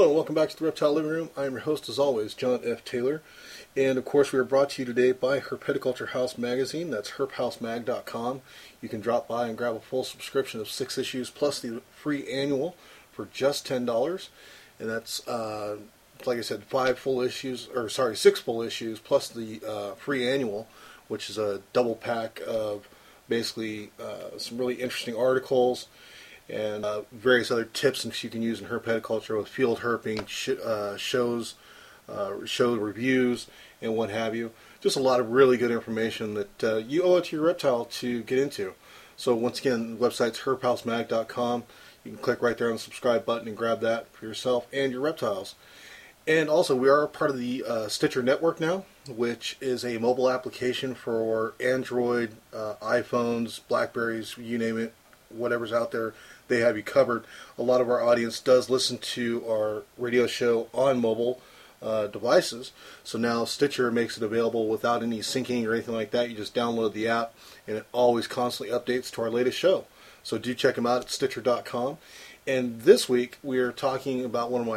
Hello and welcome back to the Reptile Living Room. I am your host as always, John F. Taylor, and of course we are brought to you today by Herpeticulture House Magazine. That's herphousemag.com. You can drop by and grab a full subscription of 6 issues plus the free annual for just $10, and that's like I said, 6 full issues plus the free annual, which is a double pack of basically some really interesting articles and various other tips and you can use in herpeticulture with field herping, show reviews, and what have you. Just a lot of really good information that you owe it to your reptile to get into. So once again, the website's herphousemag.com. You can click right there on the subscribe button and grab that for yourself and your reptiles. And also, we are part of the Stitcher network now, which is a mobile application for Android, iPhones, Blackberries, you name it. Whatever's out there, they have you covered. A lot of our audience does listen to our radio show on mobile devices, so now Stitcher makes it available without any syncing or anything like that. You just download the app, and it always constantly updates to our latest show. So do check them out at Stitcher.com. And this week, we are talking about one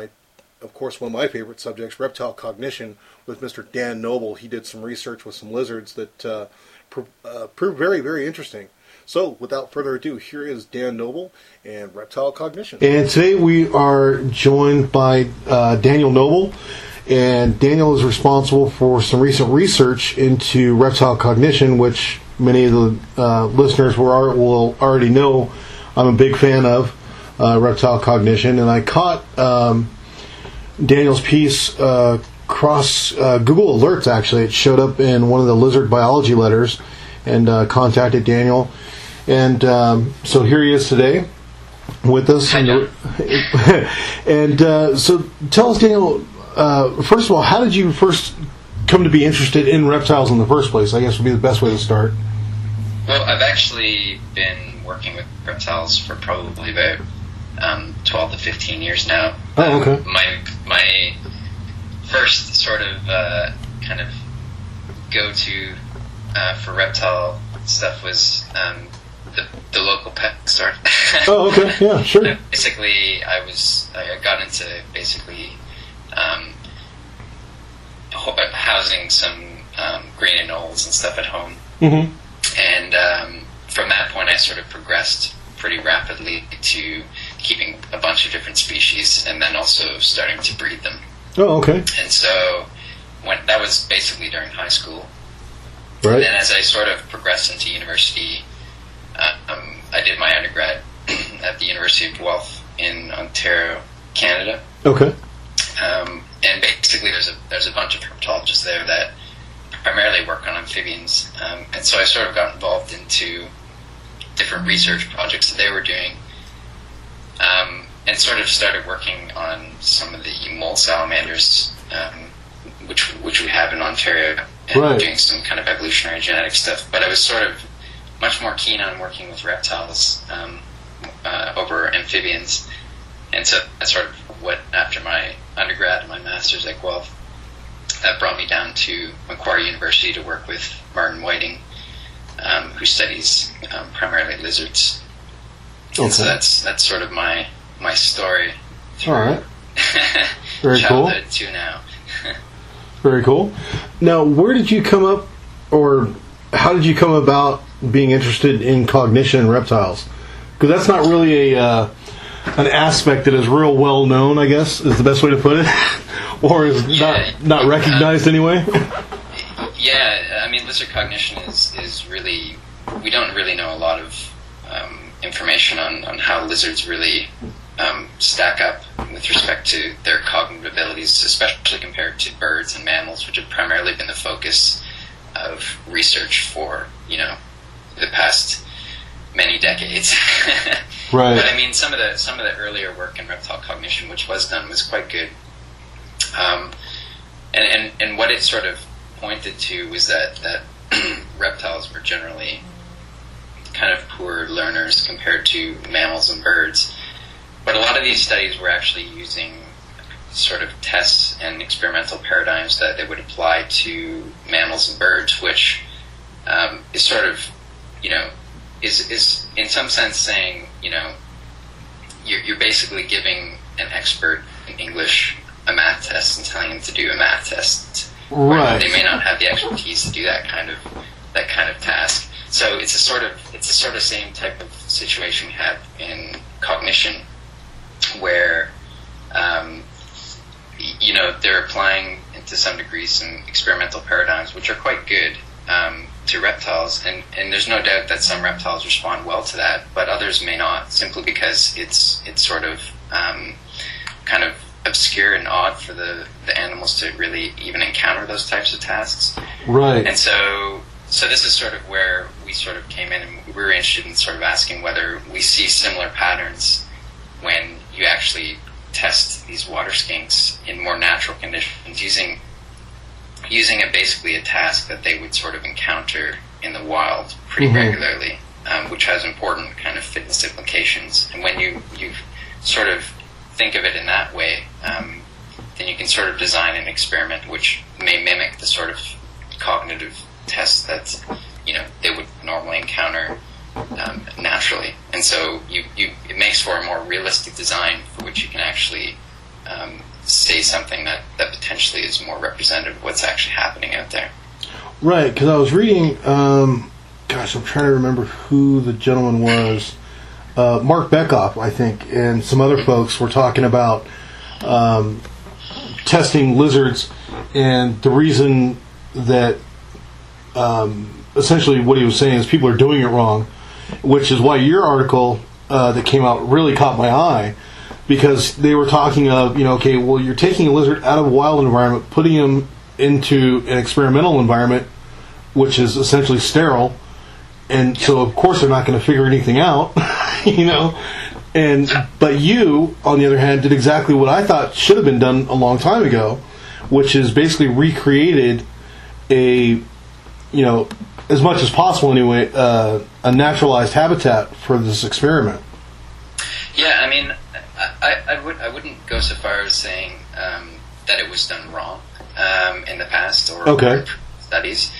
of my favorite subjects, reptile cognition, with Mr. Dan Noble. He did some research with some lizards that proved very, very interesting. So, without further ado, here is Dan Noble and Reptile Cognition. And today we are joined by Daniel Noble. And Daniel is responsible for some recent research into reptile cognition, which many of the listeners will already know I'm a big fan of reptile cognition. And I caught Daniel's piece across Google Alerts, actually. It showed up in one of the lizard biology letters. And contacted Daniel, and so here he is today with us. Hi, John. And so tell us, Daniel, first of all, how did you first come to be interested in reptiles in the first place? I guess would be the best way to start. Well, I've actually been working with reptiles for probably about 12 to 15 years now. Oh, okay. My first sort of kind of go-to for reptile stuff was the local pet store. Oh, okay, yeah, sure. So basically, I got into basically housing some green anoles and stuff at home, mm-hmm. and from that point, I sort of progressed pretty rapidly to keeping a bunch of different species, and then also starting to breed them. Oh, okay. And so that was basically during high school. Right. And then as I sort of progressed into university, I did my undergrad at the University of Guelph in Ontario, Canada. Okay. And basically there's a bunch of herpetologists there that primarily work on amphibians. And so I sort of got involved into different research projects that they were doing and sort of started working on some of the mole salamanders, which we have in Ontario. And right. doing some kind of evolutionary genetic stuff, but I was sort of much more keen on working with reptiles over amphibians, and so I sort of went after my undergrad and my master's at Guelph. That brought me down to Macquarie University to work with Martin Whiting, who studies primarily lizards. Okay. And so that's sort of my story. All right. Very childhood cool. to now. Very cool. Now, where did you come up, or how did you come about being interested in cognition in reptiles? Because that's not really an aspect that is real well known, I guess, is the best way to put it, or is not recognized anyway. Yeah, I mean, lizard cognition is really, we don't really know a lot of information on how lizards really stack up with respect to their cognitive abilities, especially compared to birds and mammals, which have primarily been the focus of research for, the past many decades. Right. But I mean, some of the earlier work in reptile cognition, which was done, was quite good. And what it sort of pointed to was that reptiles were generally kind of poor learners compared to mammals and birds. But a lot of these studies were actually using sort of tests and experimental paradigms that they would apply to mammals and birds, which is sort of, is in some sense saying, you're basically giving an expert English a math test and telling them to do a math test. Right. They may not have the expertise to do that kind of task. So it's a sort of same type of situation we have in cognition, where they're applying to some degree some experimental paradigms which are quite good to reptiles, and there's no doubt that some reptiles respond well to that, but others may not, simply because it's sort of kind of obscure and odd for the animals to really even encounter those types of tasks. Right. And so this is sort of where we sort of came in, and we were interested in sort of asking whether we see similar patterns when you actually test these water skinks in more natural conditions using basically a task that they would sort of encounter in the wild pretty mm-hmm. regularly, which has important kind of fitness implications. And when you sort of think of it in that way, then you can sort of design an experiment which may mimic the sort of cognitive tests that they would normally encounter naturally. And so it makes for a more realistic design for which you can actually say something that potentially is more representative of what's actually happening out there. Right, because I was reading, I'm trying to remember who the gentleman was, Mark Beckoff, I think, and some other folks were talking about testing lizards, and the reason that essentially what he was saying is people are doing it wrong, which is why your article that came out really caught my eye, because they were talking of, you're taking a lizard out of a wild environment, putting him into an experimental environment, which is essentially sterile, and so of course they're not going to figure anything out, but you, on the other hand, did exactly what I thought should have been done a long time ago, which is basically recreated a, as much as possible anyway, a naturalized habitat for this experiment. Yeah, I mean, I wouldn't go so far as saying that it was done wrong in the past or okay. studies.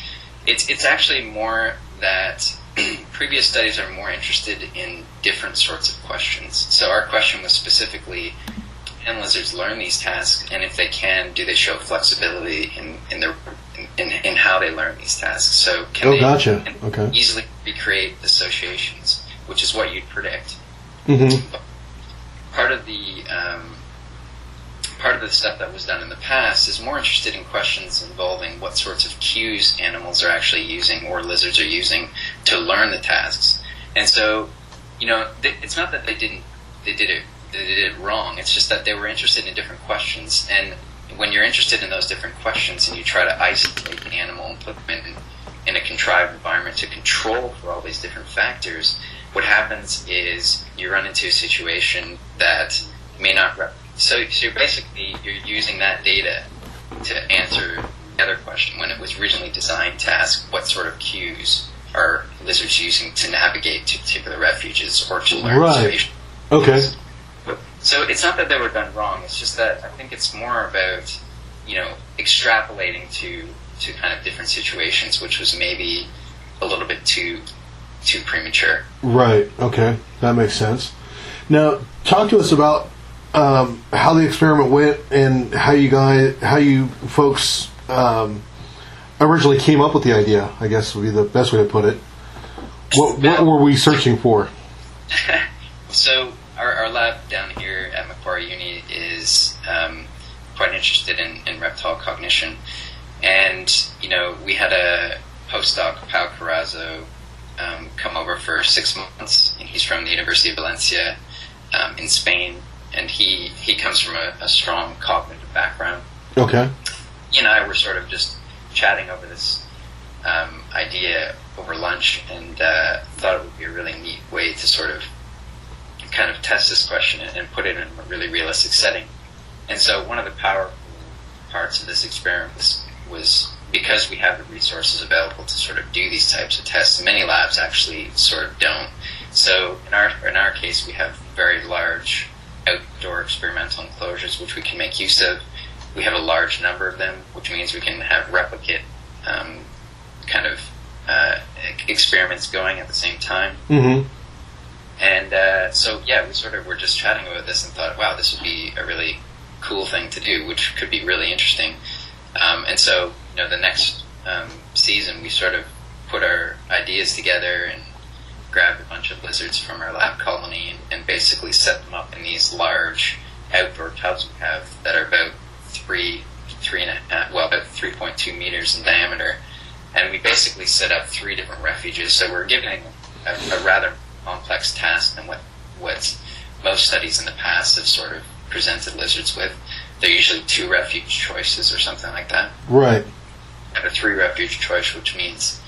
It's actually more that previous studies are more interested in different sorts of questions. So our question was specifically, can lizards learn these tasks, and if they can, do they show flexibility in how they learn these tasks? So can they gotcha. Okay. easily recreate associations, which is what you'd predict. Mm-hmm. Part of the stuff that was done in the past is more interested in questions involving what sorts of cues animals are actually using or lizards are using to learn the tasks. And so, it's not that they did it wrong. It's just that they were interested in different questions. And when you're interested in those different questions and you try to isolate an animal and put them in a contrived environment to control for all these different factors, what happens is you run into a situation that may not... So you're using that data to answer the other question. When it was originally designed to ask what sort of cues are lizards using to navigate to particular refuges or to learn... Right. Okay. So it's not that they were done wrong. It's just that I think it's more about, extrapolating to kind of different situations, which was maybe a little bit too premature. Right. Okay. That makes sense. Now, talk to us about how the experiment went and how you folks originally came up with the idea. I guess would be the best way to put it. What were we searching for? So. Our lab down here at Macquarie Uni is quite interested in reptile cognition, and we had a postdoc, Pau Carazo, come over for 6 months, and he's from the University of Valencia in Spain, and he comes from a strong cognitive background. Okay. He and I were sort of just chatting over this idea over lunch, and thought it would be a really neat way to sort of kind of test this question and put it in a really realistic setting. And so one of the powerful parts of this experiment was because we have the resources available to sort of do these types of tests, many labs actually sort of don't. So in our case, we have very large outdoor experimental enclosures which we can make use of. We have a large number of them, which means we can have replicate kind of experiments going at the same time. Mm-hmm. And we were just chatting about this and thought, wow, this would be a really cool thing to do, which could be really interesting. And so, you know, the next season we sort of put our ideas together and grabbed a bunch of lizards from our lab colony and basically set them up in these large outdoor tubs we have that are about 3.2 meters in diameter. And we basically set up 3 different refuges. So we're giving a rather complex task than what most studies in the past have sort of presented lizards with. They're usually 2 refuge choices or something like that. Right. Or 3 refuge choice, which means,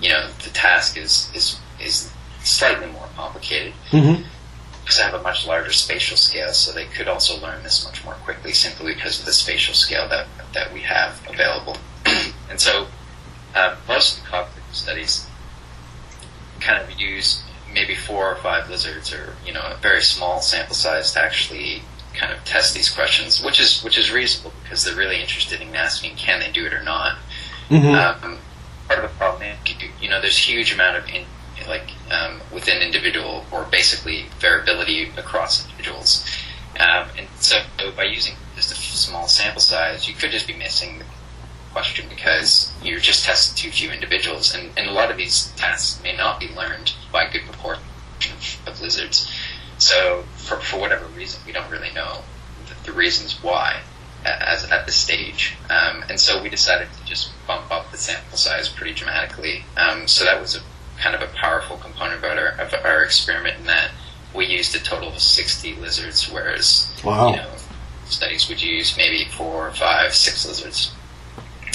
you know, the task is slightly more complicated. Mm-hmm. Because I have a much larger spatial scale, so they could also learn this much more quickly simply because of the spatial scale that we have available. And so most of the cognitive studies kind of use maybe 4 or 5 lizards, or, you know, a very small sample size to actually kind of test these questions, which is reasonable because they're really interested in asking can they do it or not. Mm-hmm. Part of the problem, you know, there's huge amount of within individual or basically variability across individuals, and so by using just a small sample size, you could just be missing the question because you're just testing too few individuals, and a lot of these tasks may not be learned by a good proportion of lizards. So for whatever reason, we don't really know the reasons why as at this stage, and so we decided to just bump up the sample size pretty dramatically. So that was a kind of a powerful component of our experiment, in that we used a total of 60 lizards, whereas, wow, you know, studies would use maybe 4, 5, 6 lizards.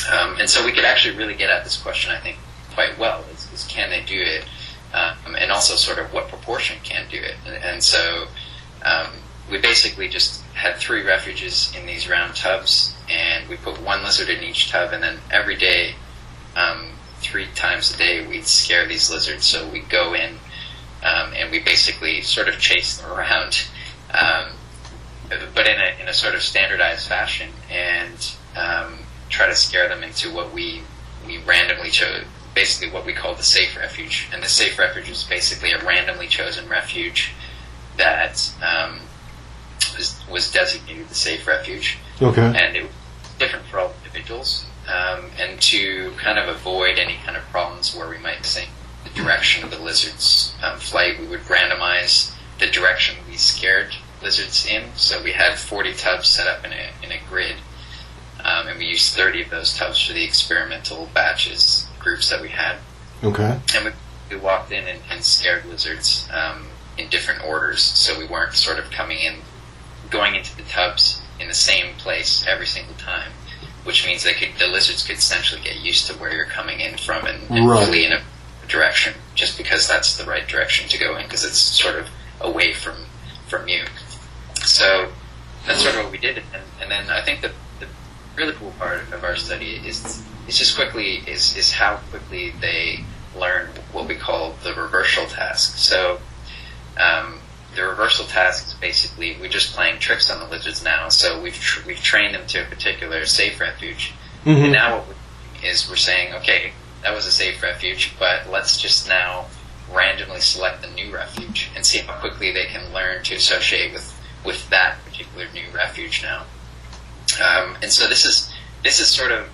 And so we could actually really get at this question, I think, quite well, is can they do it, and also sort of what proportion can do it. And so we basically just had 3 refuges in these round tubs, and we put 1 lizard in each tub, and then every day, 3 times a day, we'd scare these lizards. So we'd go in and we basically sort of chase them around, but in a sort of standardized fashion, and try to scare them into what we randomly chose, basically what we call the safe refuge. And the safe refuge is basically a randomly chosen refuge that was designated the safe refuge. Okay. And it was different for all individuals. And to kind of avoid any kind of problems where we might think the direction of the lizard's flight, we would randomize the direction we scared lizards in. So we had 40 tubs set up in a grid, and we used 30 of those tubs for the experimental batches groups that we had. Okay. And we walked in and scared lizards in different orders, so we weren't sort of going into the tubs in the same place every single time, which means the lizards could essentially get used to where you're coming in from and right, flee in a direction, just because that's the right direction to go in, because it's sort of away from you. So that's sort of what we did. And then I think the really cool part of our study is how quickly they learn what we call the reversal task. So the reversal task is basically we're just playing tricks on the lizards now. So we've trained them to a particular safe refuge, mm-hmm, and now what we're doing is we're saying, okay, that was a safe refuge, but let's just now randomly select a new refuge and see how quickly they can learn to associate with that particular new refuge now. And so this is sort of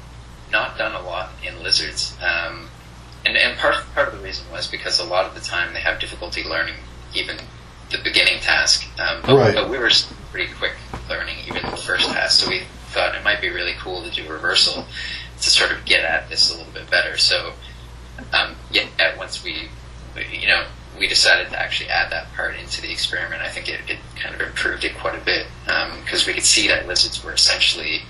not done a lot in lizards, and part of the reason was because a lot of the time they have difficulty learning even the beginning task, but we were pretty quick learning even the first task, so we thought it might be really cool to do reversal to sort of get at this a little bit better. So once we decided to actually add that part into the experiment, I think it kind of improved it quite a bit, because we could see that lizards were essentially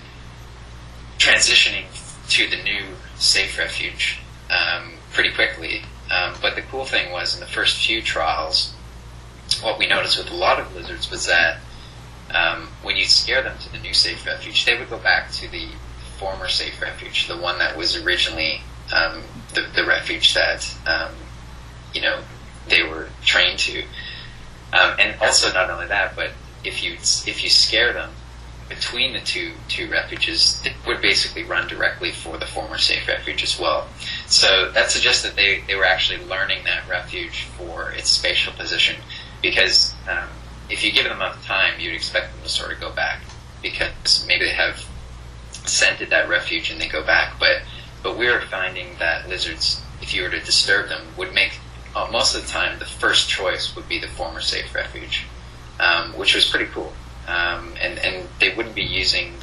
transitioning to the new safe refuge pretty quickly, but the cool thing was in the first few trials, what we noticed with a lot of lizards was that when you scare them to the new safe refuge, they would go back to the former safe refuge, the one that was originally the refuge that they were trained to. And also, not only that, but if you scare them between the two refuges, it would basically run directly for the former safe refuge as well. So that suggests that they were actually learning that refuge for its spatial position, because if you give them enough time, you'd expect them to sort of go back because maybe they have scented that refuge and they go back. But we're finding that lizards, if you were to disturb them, would make, most of the time, the first choice would be the former safe refuge, which was pretty cool. And they wouldn't be using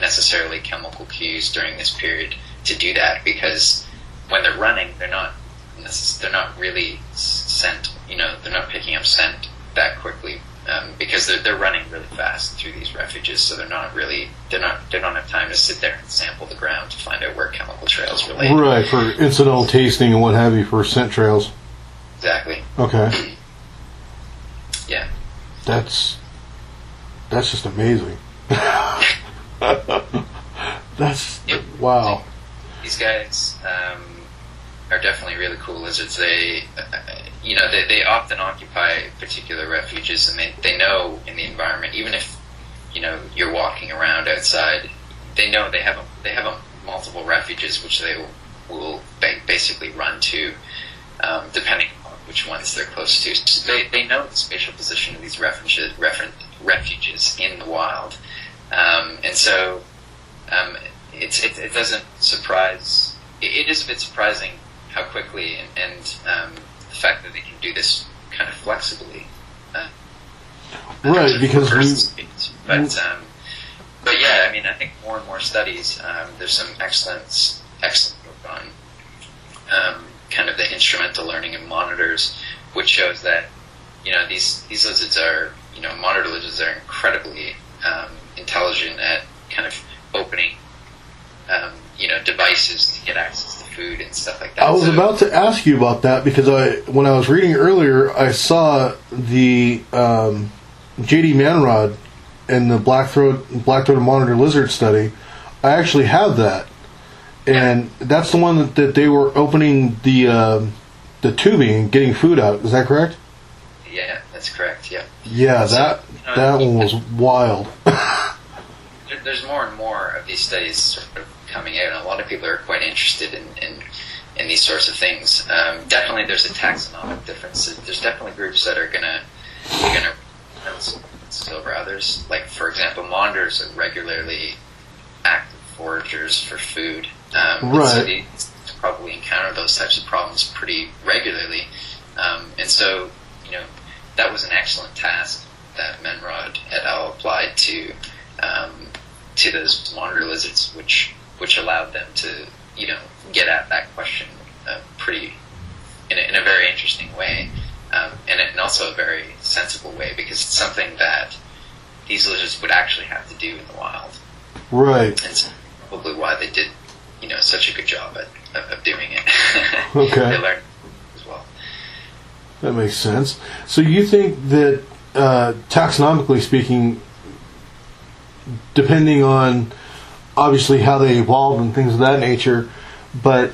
necessarily chemical cues during this period to do that, because when they're running, they're not really scent, they're not picking up scent that quickly, because they're running really fast through these refuges, so they don't have time to sit there and sample the ground to find out where chemical trails relate. Right, for incidental tasting and what have you, for scent trails. Exactly. Okay. Yeah. That's just amazing. Wow. These guys are definitely really cool lizards. They often occupy particular refuges, and they know in the environment, even if you're walking around outside, they know they have multiple refuges which they will basically run to, depending on which ones they're close to. So they know the spatial position of these refuges in the wild, and so it doesn't surprise. It is a bit surprising how quickly and the fact that they can do this kind of flexibly. Right, because but yeah, I mean, I think more and more studies. There's some excellent work on kind of the instrumental learning and monitors, which shows that these lizards are monitor lizards are incredibly intelligent at kind of opening devices to get access to food and stuff like that. I was about to ask you about that, because when I was reading earlier, I saw the J.D. Manrod and the black-throated monitor lizard study. I actually have that, and that's the one that they were opening the tubing and getting food out. Is that correct? Yeah, that's correct. Yeah. Yeah, that one was wild. There's more and more of these studies sort of coming out, and a lot of people are quite interested in these sorts of things. Definitely, there's a taxonomic difference. There's definitely groups that are gonna over others. Like, for example, monitors are regularly active foragers for food. Right. So they probably encounter those types of problems pretty regularly, and so that was an excellent task that Manrod et al. Applied to those monitor lizards, which allowed them to, get at that question in a very interesting way, and in also a very sensible way, because it's something that these lizards would actually have to do in the wild. Right. And that's probably why they did, such a good job of doing it. Okay. They learned as well. That makes sense. So you think that, taxonomically speaking, depending on obviously how they evolved and things of that nature, but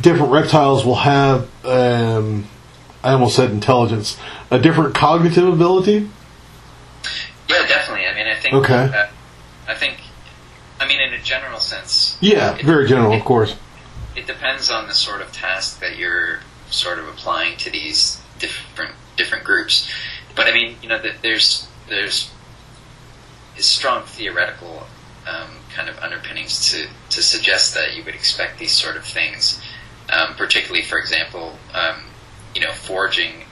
different reptiles will have, I almost said intelligence, a different cognitive ability? Yeah, definitely. I mean, I think, okay. I mean, in a general sense. Yeah, very general, of course. It depends on the sort of task that you're sort of applying to these different groups. But I mean, there's strong theoretical kind of underpinnings to suggest that you would expect these sort of things, particularly, for example, foraging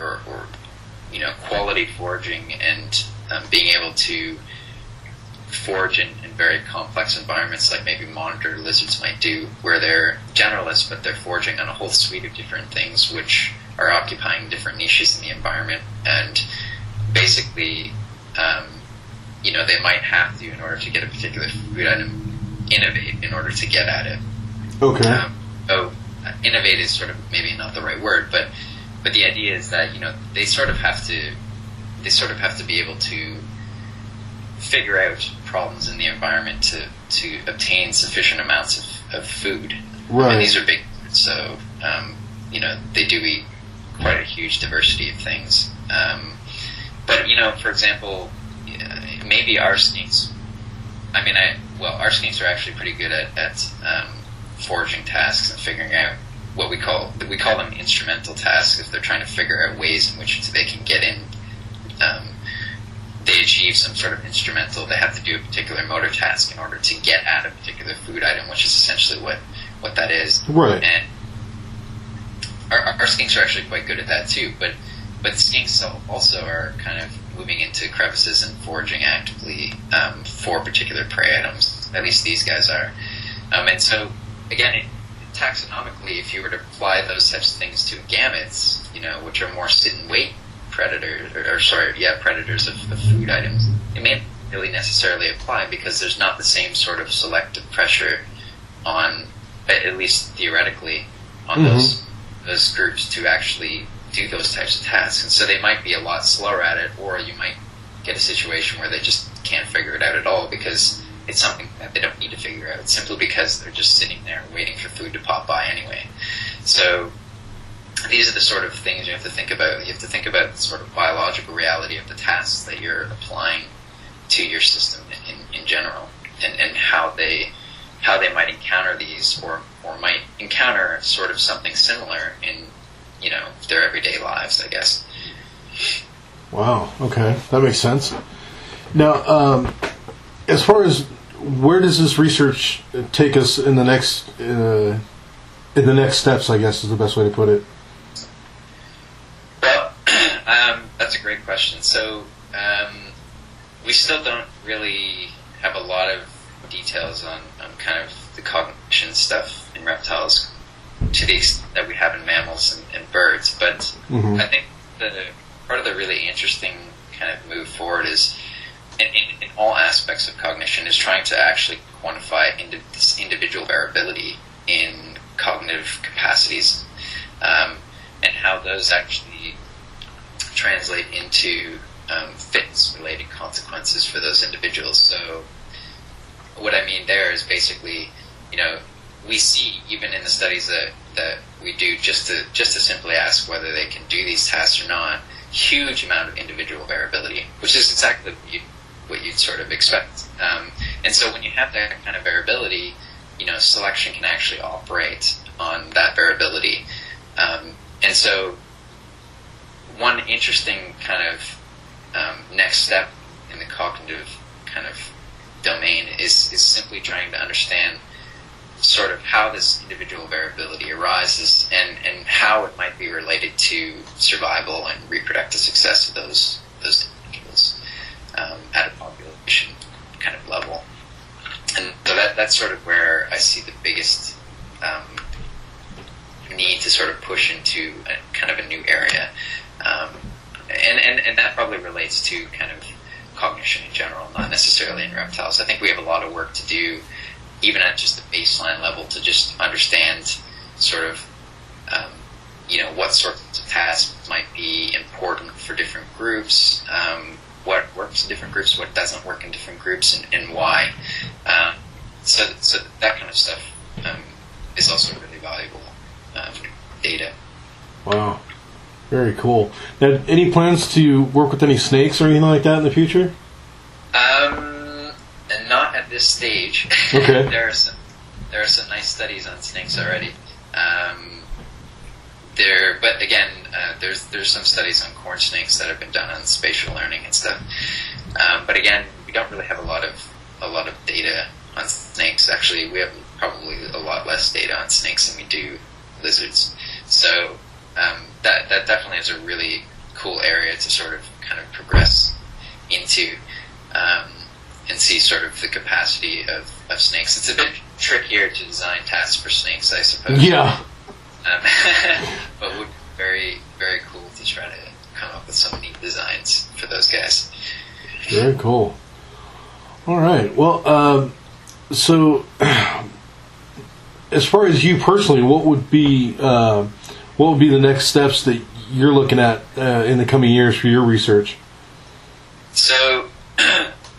or quality foraging and being able to forage in very complex environments, like maybe monitor lizards might do, where they're generalists, but they're foraging on a whole suite of different things which are occupying different niches in the environment, and basically, they might have to, in order to get a particular food item, innovate in order to get at it. Okay. Innovate is sort of maybe not the right word, but the idea is that they sort of have to be able to figure out problems in the environment to obtain sufficient amounts of food. Right. And these are big, so they do eat quite a huge diversity of things. But for example, maybe our snakes. I mean, our snakes are actually pretty good at foraging tasks and figuring out what we call them instrumental tasks. If they're trying to figure out ways in which they can get in, they achieve some sort of instrumental, they have to do a particular motor task in order to get at a particular food item, which is essentially what that is. Right. And our skinks are actually quite good at that too, but skinks also are kind of moving into crevices and foraging actively for particular prey items. At least these guys are. And so, again, taxonomically, if you were to apply those types of things to gametes, you know, which are more sit and wait predators, predators of food items, it may not really necessarily apply because there's not the same sort of selective pressure on, at least theoretically, on those groups to actually do those types of tasks. And so they might be a lot slower at it, or you might get a situation where they just can't figure it out at all because it's something that they don't need to figure out, simply because they're just sitting there waiting for food to pop by anyway. So these are the sort of things you have to think about. You have to think about the sort of biological reality of the tasks that you're applying to your system in general, and how they might encounter these or might encounter sort of something similar in, you know, their everyday lives, I guess. Wow, okay. That makes sense. Now, as far as where does this research take us in the next steps, I guess, is the best way to put it? Well, that's a great question. So we still don't really have a lot of details on kind of the cognition stuff in reptiles to the extent that we have in mammals and birds. But I think the part of the really interesting kind of move forward is, in all aspects of cognition, is trying to actually quantify this individual variability in cognitive capacities, and how those actually translate into fitness-related consequences for those individuals. So what I mean there is basically, you know, we see even in the studies that we do just to simply ask whether they can do these tasks or not, huge amount of individual variability, which is exactly what you'd sort of expect. And so when you have that kind of variability, you know, selection can actually operate on that variability. And so one interesting kind of next step in the cognitive kind of domain is simply trying to understand sort of how this individual variability arises and how it might be related to survival and reproductive success of those individuals at a population kind of level. And so that's sort of where I see the biggest need to sort of push into a new area. And that probably relates to kind of cognition in general, not necessarily in reptiles. I think we have a lot of work to do even at just the baseline level, to just understand sort of, you know, what sorts of tasks might be important for different groups, what works in different groups, what doesn't work in different groups, and why. So that kind of stuff is also really valuable data. Wow. Very cool. Now, any plans to work with any snakes or anything like that in the future? Not at this stage. Okay. There are some nice studies on snakes already. But again, there's some studies on corn snakes that have been done on spatial learning and stuff. But again, we don't really have a lot of data on snakes. Actually, we have probably a lot less data on snakes than we do lizards. So that definitely is a really cool area to sort of kind of progress into. And see sort of the capacity of snakes. It's a bit trickier to design tasks for snakes, I suppose. Yeah. But it would be very, very cool to try to come up with some neat designs for those guys. Very cool. All right. Well, so as far as you personally, what would be the next steps that you're looking at in the coming years for your research? So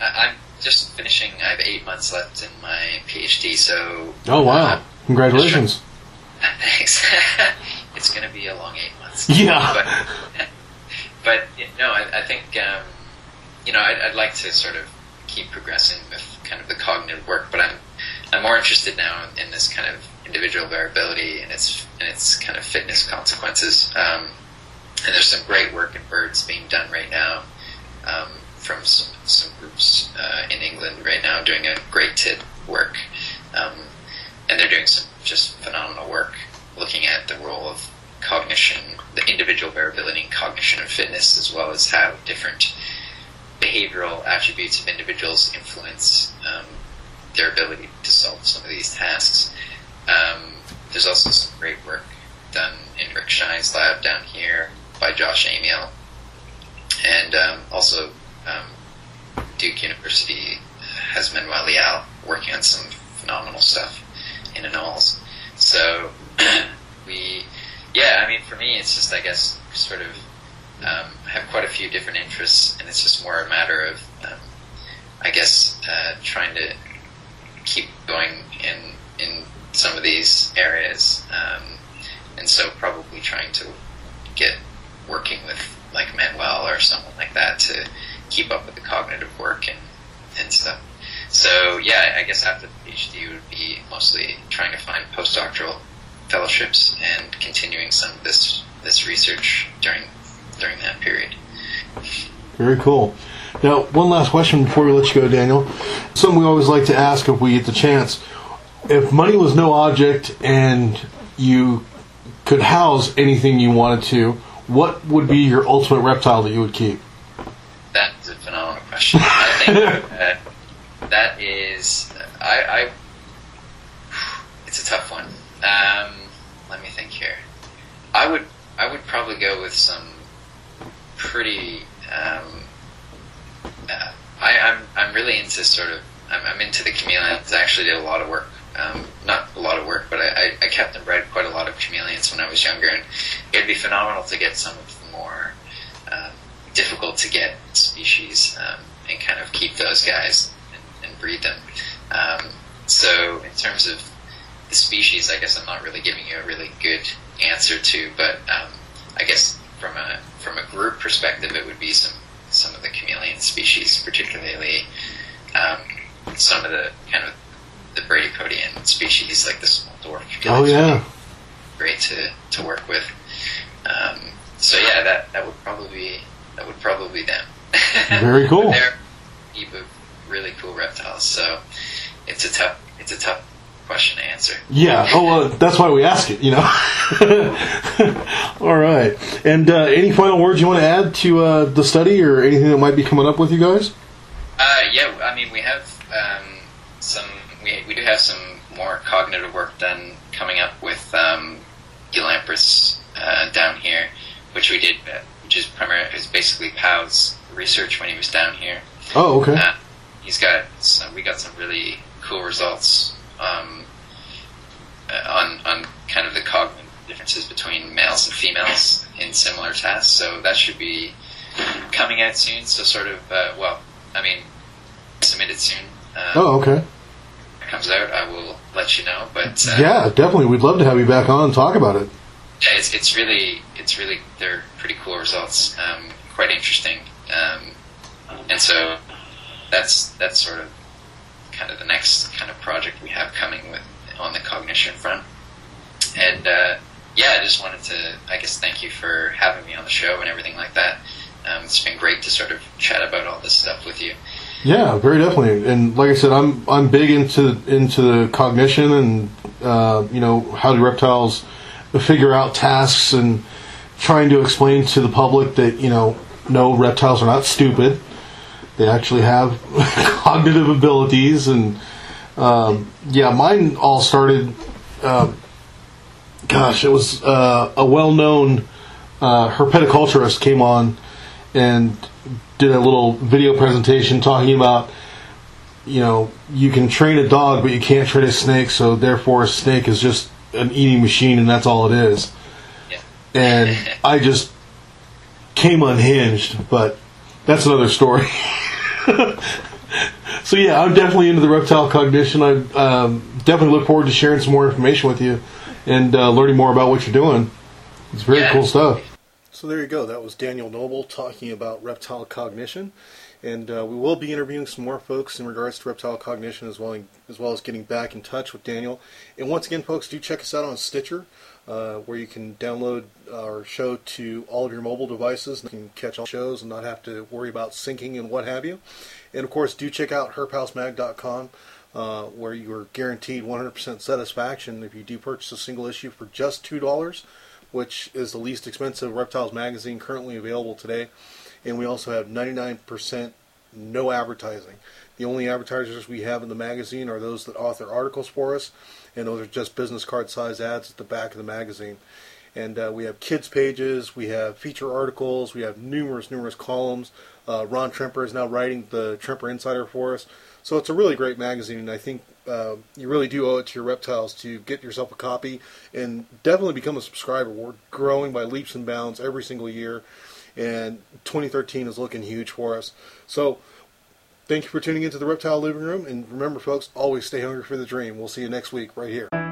I'm just finishing. I have 8 months left in my PhD, so... Oh, wow. Congratulations. Thanks. It's going to be a long 8 months. Yeah. But I think, I'd like to sort of keep progressing with kind of the cognitive work, but I'm more interested now in this kind of individual variability and its kind of fitness consequences. And there's some great work in birds being done right now from some some groups in England right now doing a great TID work, and they're doing some just phenomenal work looking at the role of cognition, the individual variability in cognition and fitness, as well as how different behavioral attributes of individuals influence their ability to solve some of these tasks. There's also some great work done in Rick Schein's lab down here by Josh Amiel, and also Duke University has Manuel Liao working on some phenomenal stuff in anoles. So yeah, I mean, for me, it's just, I guess, sort of, I have quite a few different interests, and it's just more a matter of, I guess, trying to keep going in some of these areas, and so probably trying to get working with, like, Manuel or someone like that to keep up with the cognitive work and stuff. So, yeah, I guess after the PhD would be mostly trying to find postdoctoral fellowships and continuing some of this research during that period. Very cool. Now, one last question before we let you go, Daniel. Something we always like to ask if we get the chance. If money was no object and you could house anything you wanted to, what would be your ultimate reptile that you would keep? That's a phenomenal question. I think that is... it's a tough one. Let me think here. I would probably go with some pretty. I'm really into sort of. I'm into the chameleons. I actually did a lot of work. Not a lot of work, but I kept and bred quite a lot of chameleons when I was younger, and it'd be phenomenal to get some of the more difficult to get species and kind of keep those guys and breed them. So in terms of the species, I guess I'm not really giving you a really good answer to, but I guess from a group perspective, it would be some of the chameleon species, particularly some of the kind of the bradypodian species, like the small dwarf. Oh yeah, great to work with. So yeah, that would probably be them. Very cool. They're really cool reptiles, so it's a tough question to answer. Yeah. Oh, well, that's why we ask it, you know. All right. And any final words you want to add to the study or anything that might be coming up with you guys? Yeah. I mean, we have we do have some more cognitive work done coming up with Eulampris down here, which we did, which is basically Pau's research when he was down here. Oh, okay. We got some really cool results on kind of the cognitive differences between males and females in similar tasks. So that should be coming out soon. So sort of, submitted soon. Oh, okay. When it comes out, I will let you know. But yeah, definitely. We'd love to have you back on and talk about it. Yeah, it's really, they're pretty cool results. Quite interesting. And so that's sort of kind of the next kind of project we have coming with on the cognition front. And yeah, I just wanted to, I guess, thank you for having me on the show and everything like that. It's been great to sort of chat about all this stuff with you. Yeah, very definitely. And like I said, I'm big into the cognition and how do reptiles figure out tasks and trying to explain to the public that no, reptiles are not stupid. They actually have cognitive abilities, and mine all started. It was a well-known herpeticulturist came on and did a little video presentation talking about you can train a dog, but you can't train a snake, so therefore a snake is just an eating machine, and that's all it is. Yeah. And I just came unhinged, but that's another story. So yeah, I'm definitely into the reptile cognition. I definitely look forward to sharing some more information with you and learning more about what you're doing. It's very cool stuff. So there you go. That was Daniel Noble talking about reptile cognition. And we will be interviewing some more folks in regards to reptile cognition, as well as getting back in touch with Daniel. And once again, folks, do check us out on Stitcher, where you can download our show to all of your mobile devices. You can catch all shows and not have to worry about syncing and what have you. And, of course, do check out herphousemag.com, where you are guaranteed 100% satisfaction if you do purchase a single issue for just $2, which is the least expensive reptiles magazine currently available today. And we also have 99% no advertising. The only advertisers we have in the magazine are those that author articles for us, and those are just business card size ads at the back of the magazine. And we have kids pages, we have feature articles, we have numerous columns. Ron Tremper is now writing the Tremper Insider for us. So it's a really great magazine, and I think you really do owe it to your reptiles to get yourself a copy and definitely become a subscriber. We're growing by leaps and bounds every single year, and 2013 is looking huge for us. So thank you for tuning into the Reptile Living Room, and remember, folks, always stay hungry for the dream. We'll see you next week right here.